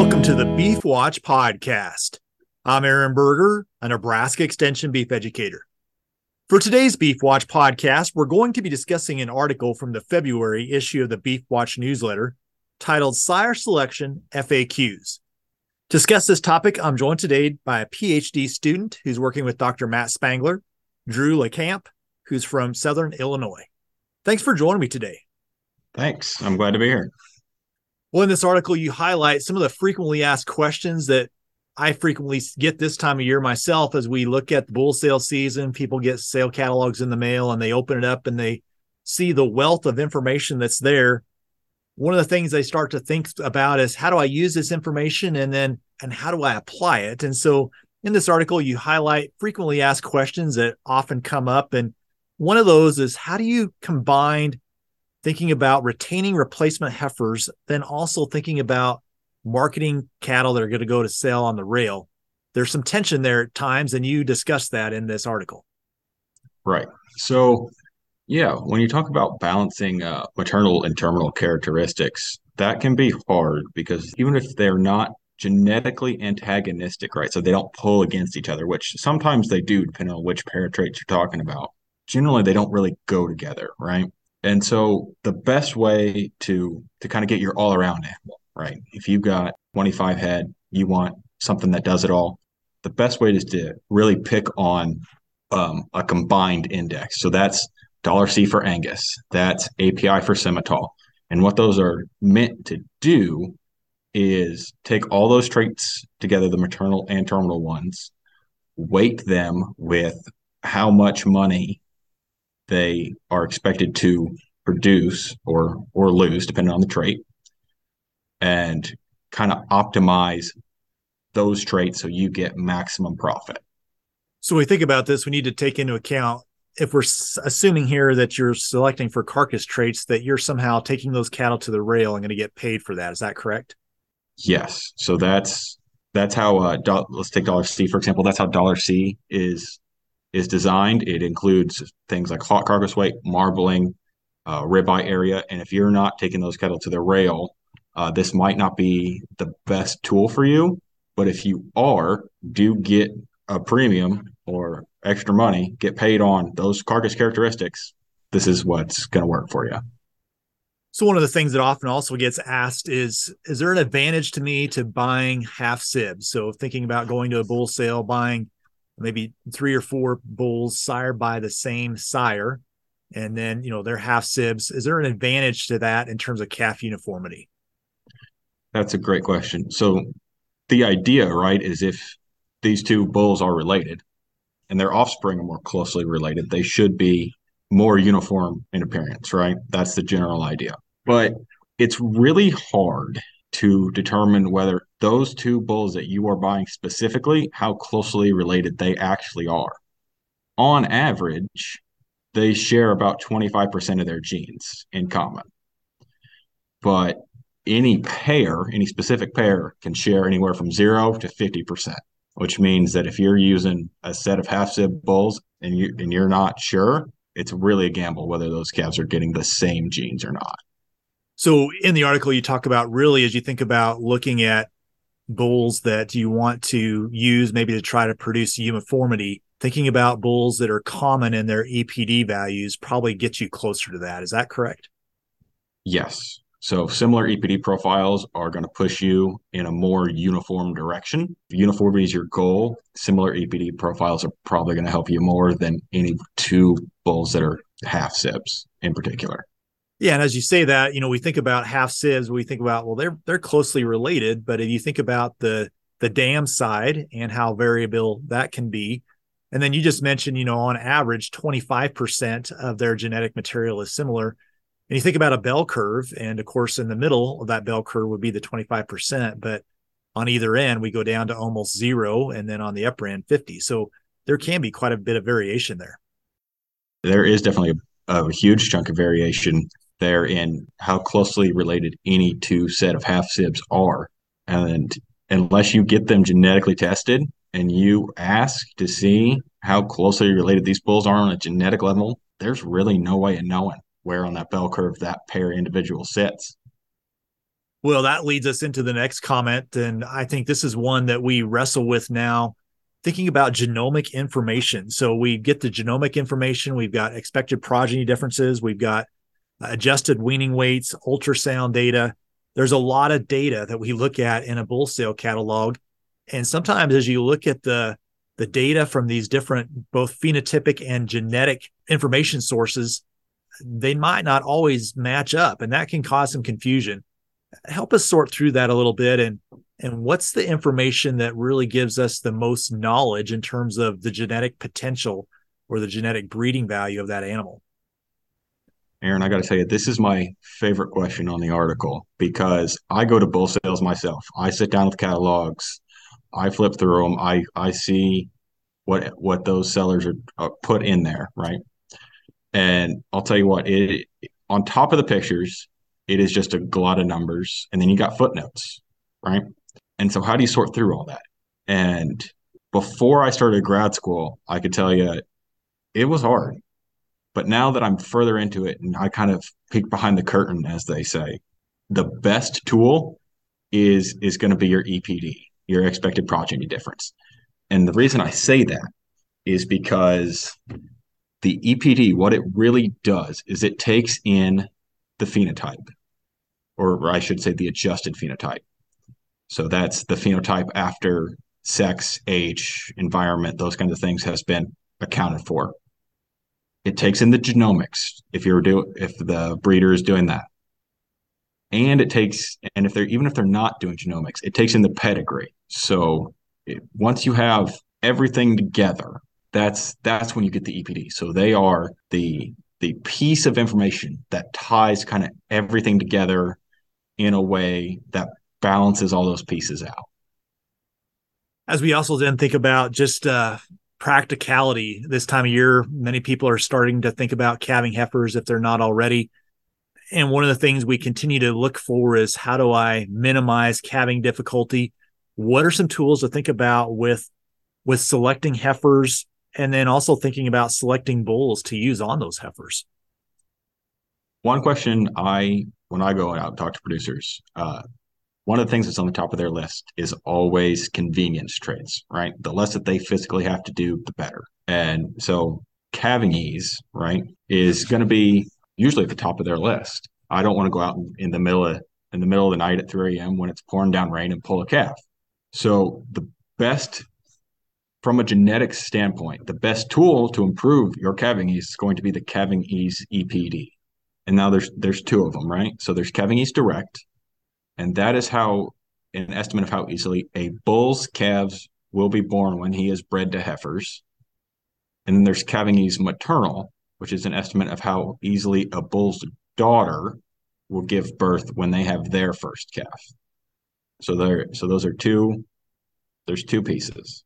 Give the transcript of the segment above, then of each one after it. Welcome to the Beef Watch Podcast. I'm Aaron Berger, a Nebraska Extension beef educator. For today's Beef Watch Podcast, we're going to be discussing an article from the February issue of the Beef Watch Newsletter titled Sire Selection FAQs. To discuss this topic, I'm joined today by a PhD student who's working with Dr. Matt Spangler, Drew LeCamp, who's from Southern Illinois. Thanks for joining me today. Thanks. I'm glad to be here. Well, in this article, you highlight some of the frequently asked questions that I frequently get this time of year myself as we look at the bull sale season. People get sale catalogs in the mail and they open it up and they see the wealth of information that's there. One of the things they start to think about is, how do I use this information and how do I apply it? And so in this article, you highlight frequently asked questions that often come up. And one of those is, how do you combine thinking about retaining replacement heifers, then also thinking about marketing cattle that are going to go to sale on the rail? There's some tension there at times, and you discuss that in this article. Right. So, yeah, when you talk about balancing maternal and terminal characteristics, that can be hard because even if they're not genetically antagonistic, right, so they don't pull against each other, which sometimes they do depending on which pair traits you're talking about, generally they don't really go together, right? And so the best way to kind of get your all-around animal, right? If you've got 25 head, you want something that does it all. The best way is to really pick on a combined index. So that's $C for Angus. That's API for Simmental. And what those are meant to do is take all those traits together, the maternal and terminal ones, weight them with how much money they are expected to produce or lose, depending on the trait, and kind of optimize those traits so you get maximum profit. So when we think about this, we need to take into account, if we're assuming here that you're selecting for carcass traits, that you're somehow taking those cattle to the rail and going to get paid for that. Is that correct? Yes. So that's how, let's take $C, for example. That's how $C is designed. It includes things like hot carcass weight, marbling, ribeye area. And if you're not taking those cattle to the rail, this might not be the best tool for you. But if you are, do get a premium or extra money, get paid on those carcass characteristics, this is what's going to work for you. So one of the things that often also gets asked is there an advantage to me to buying half sibs? So thinking about going to a bull sale, buying maybe 3 or 4 bulls sired by the same sire, and then, you know, they're half sibs. Is there an advantage to that in terms of calf uniformity? That's a great question. So the idea, right, is if these two bulls are related and their offspring are more closely related, they should be more uniform in appearance, right? That's the general idea. But it's really hard to determine whether those two bulls that you are buying specifically, how closely related they actually are. On average, they share about 25% of their genes in common. But any pair, any specific pair, can share anywhere from 0 to 50%, which means that if you're using a set of half-sib bulls and you're not sure, it's really a gamble whether those calves are getting the same genes or not. So in the article, you talk about, really, as you think about looking at bulls that you want to use maybe to try to produce uniformity, thinking about bulls that are common in their EPD values probably gets you closer to that. Is that correct? Yes. So similar EPD profiles are going to push you in a more uniform direction. If uniformity is your goal, similar EPD profiles are probably going to help you more than any two bulls that are half sibs in particular. Yeah, and as you say that, you know, we think about half sibs, we think about, well, they're closely related, but if you think about the dam side and how variable that can be, and then you just mentioned, you know, on average, 25% of their genetic material is similar. And you think about a bell curve, and of course, in the middle of that bell curve would be the 25%, but on either end, we go down to almost 0, and then on the upper end, 50. So there can be quite a bit of variation there. There is definitely a huge chunk of variation there in how closely related any two set of half sibs are. And unless you get them genetically tested and you ask to see how closely related these bulls are on a genetic level, there's really no way of knowing where on that bell curve that pair individual sits. Well, that leads us into the next comment. And I think this is one that we wrestle with now, thinking about genomic information. So we get the genomic information. We've got expected progeny differences. We've got adjusted weaning weights, ultrasound data. There's a lot of data that we look at in a bull sale catalog. And sometimes as you look at the data from these different, both phenotypic and genetic information sources, they might not always match up, and that can cause some confusion. Help us sort through that a little bit. And what's the information that really gives us the most knowledge in terms of the genetic potential or the genetic breeding value of that animal? Aaron, I got to tell you, this is my favorite question on the article, because I go to bull sales myself. I sit down with catalogs. I flip through them. I see what those sellers are put in there, right? And I'll tell you what, on top of the pictures, it is just a glut of numbers. And then you got footnotes, right? And so how do you sort through all that? And before I started grad school, I could tell you it was hard. But now that I'm further into it and I kind of peek behind the curtain, as they say, the best tool is going to be your EPD, your expected progeny difference. And the reason I say that is because the EPD, what it really does is it takes in the phenotype, or I should say the adjusted phenotype. So that's the phenotype after sex, age, environment, those kinds of things has been accounted for. It takes in the genomics if the breeder is doing that. And it takes, and if they're, even if they're not doing genomics, it takes in the pedigree. So once you have everything together, that's when you get the EPD. So they are the piece of information that ties kind of everything together in a way that balances all those pieces out. As we also then think about just practicality this time of year, many people are starting to think about calving heifers if they're not already. And one of the things we continue to look for is, how do I minimize calving difficulty? What are some tools to think about with selecting heifers, and then also thinking about selecting bulls to use on those heifers? One question when I go out and talk to producers, one of the things that's on the top of their list is always convenience traits, right? The less that they physically have to do, the better. And so calving ease, right, is going to be usually at the top of their list. I don't want to go out in the middle of the night at 3 a.m. when it's pouring down rain and pull a calf. So the best, from a genetic standpoint, the best tool to improve your calving ease is going to be the calving ease EPD. And now there's two of them, right? So there's calving ease direct, and that is how an estimate of how easily a bull's calves will be born when he is bred to heifers. And then there's calving ease maternal, which is an estimate of how easily a bull's daughter will give birth when they have their first calf. So those are two. There's two pieces.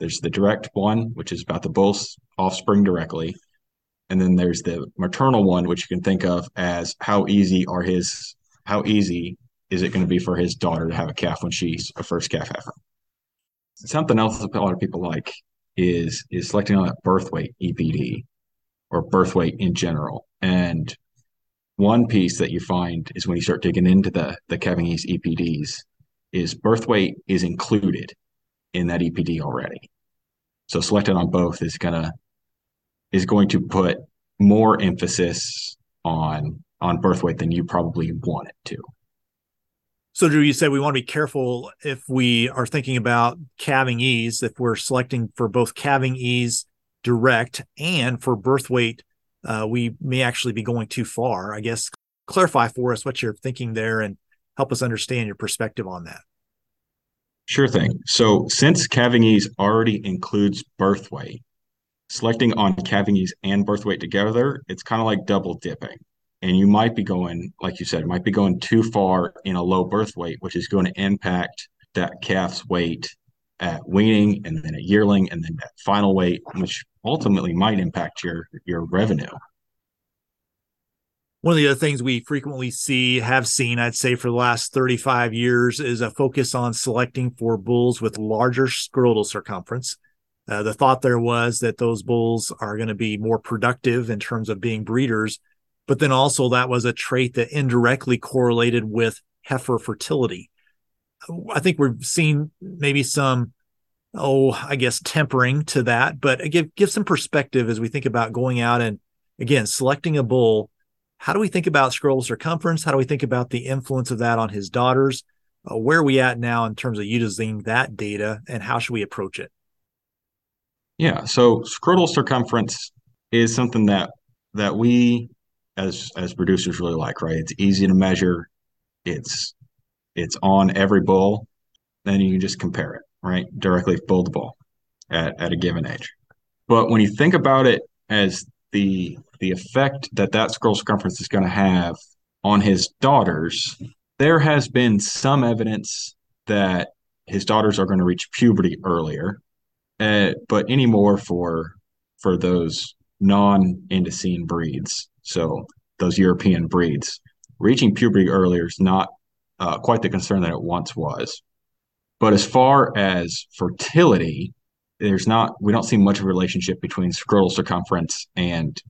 There's the direct one, which is about the bull's offspring directly, and then there's the maternal one, which you can think of as how easy is it going to be for his daughter to have a calf when she's a first calf heifer. Something else that a lot of people like is selecting on that birth weight EPD, or birth weight in general. And one piece that you find is, when you start digging into the calving ease EPDs, is birth weight is included in that EPD already. So selected on both is going to put more emphasis on birth weight than you probably want it to. So Drew, you said we want to be careful if we are thinking about calving ease, if we're selecting for both calving ease direct and for birth weight, we may actually be going too far. I guess clarify for us what you're thinking there and help us understand your perspective on that. Sure thing. So since calving ease already includes birth weight, selecting on calving ease and birth weight together, it's kind of like double dipping. And you might be going, like you said, might be going too far in a low birth weight, which is going to impact that calf's weight at weaning, and then a yearling, and then that final weight, which ultimately might impact your revenue. One of the other things we frequently have seen, I'd say for the last 35 years, is a focus on selecting for bulls with larger scrotal circumference. The thought there was that those bulls are going to be more productive in terms of being breeders, but then also that was a trait that indirectly correlated with heifer fertility. I think we've seen maybe some, tempering to that, but give some perspective as we think about going out and, again, selecting a bull. How do we think about scrotal circumference? How do we think about the influence of that on his daughters? Where are we at now in terms of using that data, and how should we approach it? Yeah, so scrotal circumference is something that we as producers really like, right? It's easy to measure. It's on every bull. Then you can just compare it, right? Directly bull to bull at a given age. But when you think about it as the effect that scrotal circumference is going to have on his daughters, there has been some evidence that his daughters are going to reach puberty earlier, but anymore for those non-Indocene breeds, so those European breeds, reaching puberty earlier is not quite the concern that it once was. But as far as fertility, we don't see much of a relationship between scrotal circumference and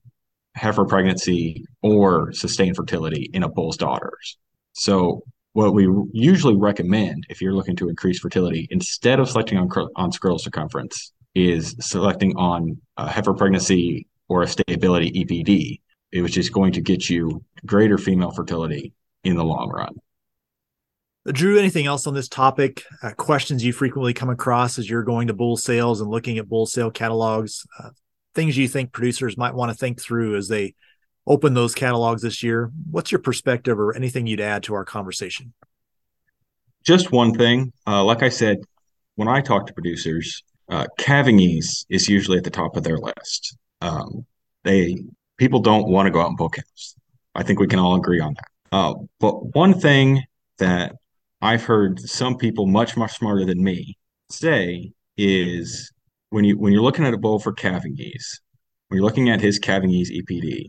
heifer pregnancy or sustained fertility in a bull's daughters. So what we usually recommend if you're looking to increase fertility, instead of selecting on scrotal circumference, is selecting on a heifer pregnancy or a stability EPD, which is going to get you greater female fertility in the long run. Drew, anything else on this topic? Questions you frequently come across as you're going to bull sales and looking at bull sale catalogs? Things you think producers might want to think through as they open those catalogs this year? What's your perspective, or anything you'd add to our conversation? Just one thing. Like I said, when I talk to producers, calving ease is usually at the top of their list. People don't want to go out and bull calves. I think we can all agree on that. But one thing that I've heard some people much, much smarter than me say is when you're looking at a bull for calving ease, when you're looking at his calving ease EPD,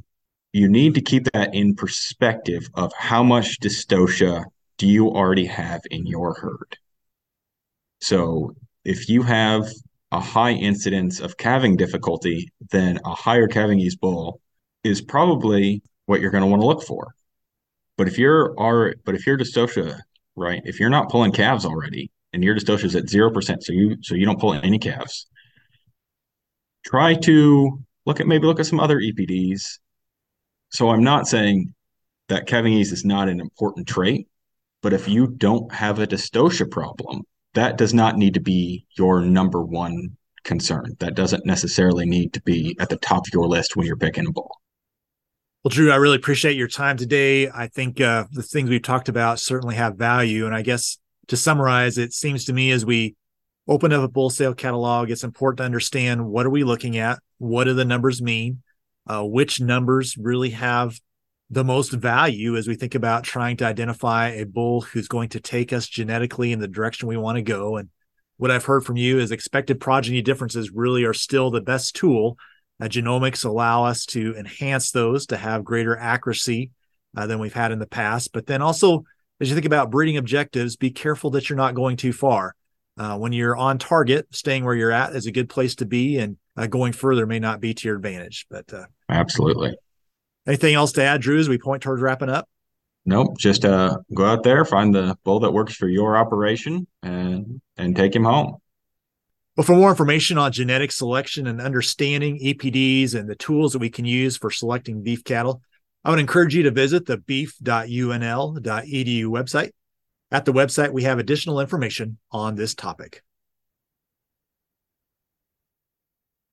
you need to keep that in perspective of how much dystocia do you already have in your herd. So if you have a high incidence of calving difficulty, then a higher calving ease bull is probably what you're going to want to look for. But if your dystocia, right, if you're not pulling calves already and your dystocia is at 0%, so you don't pull any calves, try to look at some other EPDs. So I'm not saying that calving ease is not an important trait, but if you don't have a dystocia problem, that does not need to be your number one concern. That doesn't necessarily need to be at the top of your list when you're picking a bull. Well, Drew, I really appreciate your time today. I think the things we've talked about certainly have value. And I guess to summarize, it seems to me as we open up a bull sale catalog, it's important to understand, what are we looking at? What do the numbers mean? Which numbers really have the most value as we think about trying to identify a bull who's going to take us genetically in the direction we want to go. And what I've heard from you is expected progeny differences really are still the best tool. Genomics allow us to enhance those to have greater accuracy than we've had in the past. But then also, as you think about breeding objectives, be careful that you're not going too far. When you're on target, staying where you're at is a good place to be, and going further may not be to your advantage. But absolutely. Anything else to add, Drew, as we point towards wrapping up? Nope. Just go out there, find the bull that works for your operation, and take him home. Well, for more information on genetic selection and understanding EPDs and the tools that we can use for selecting beef cattle, I would encourage you to visit the beef.unl.edu website. At the website, we have additional information on this topic.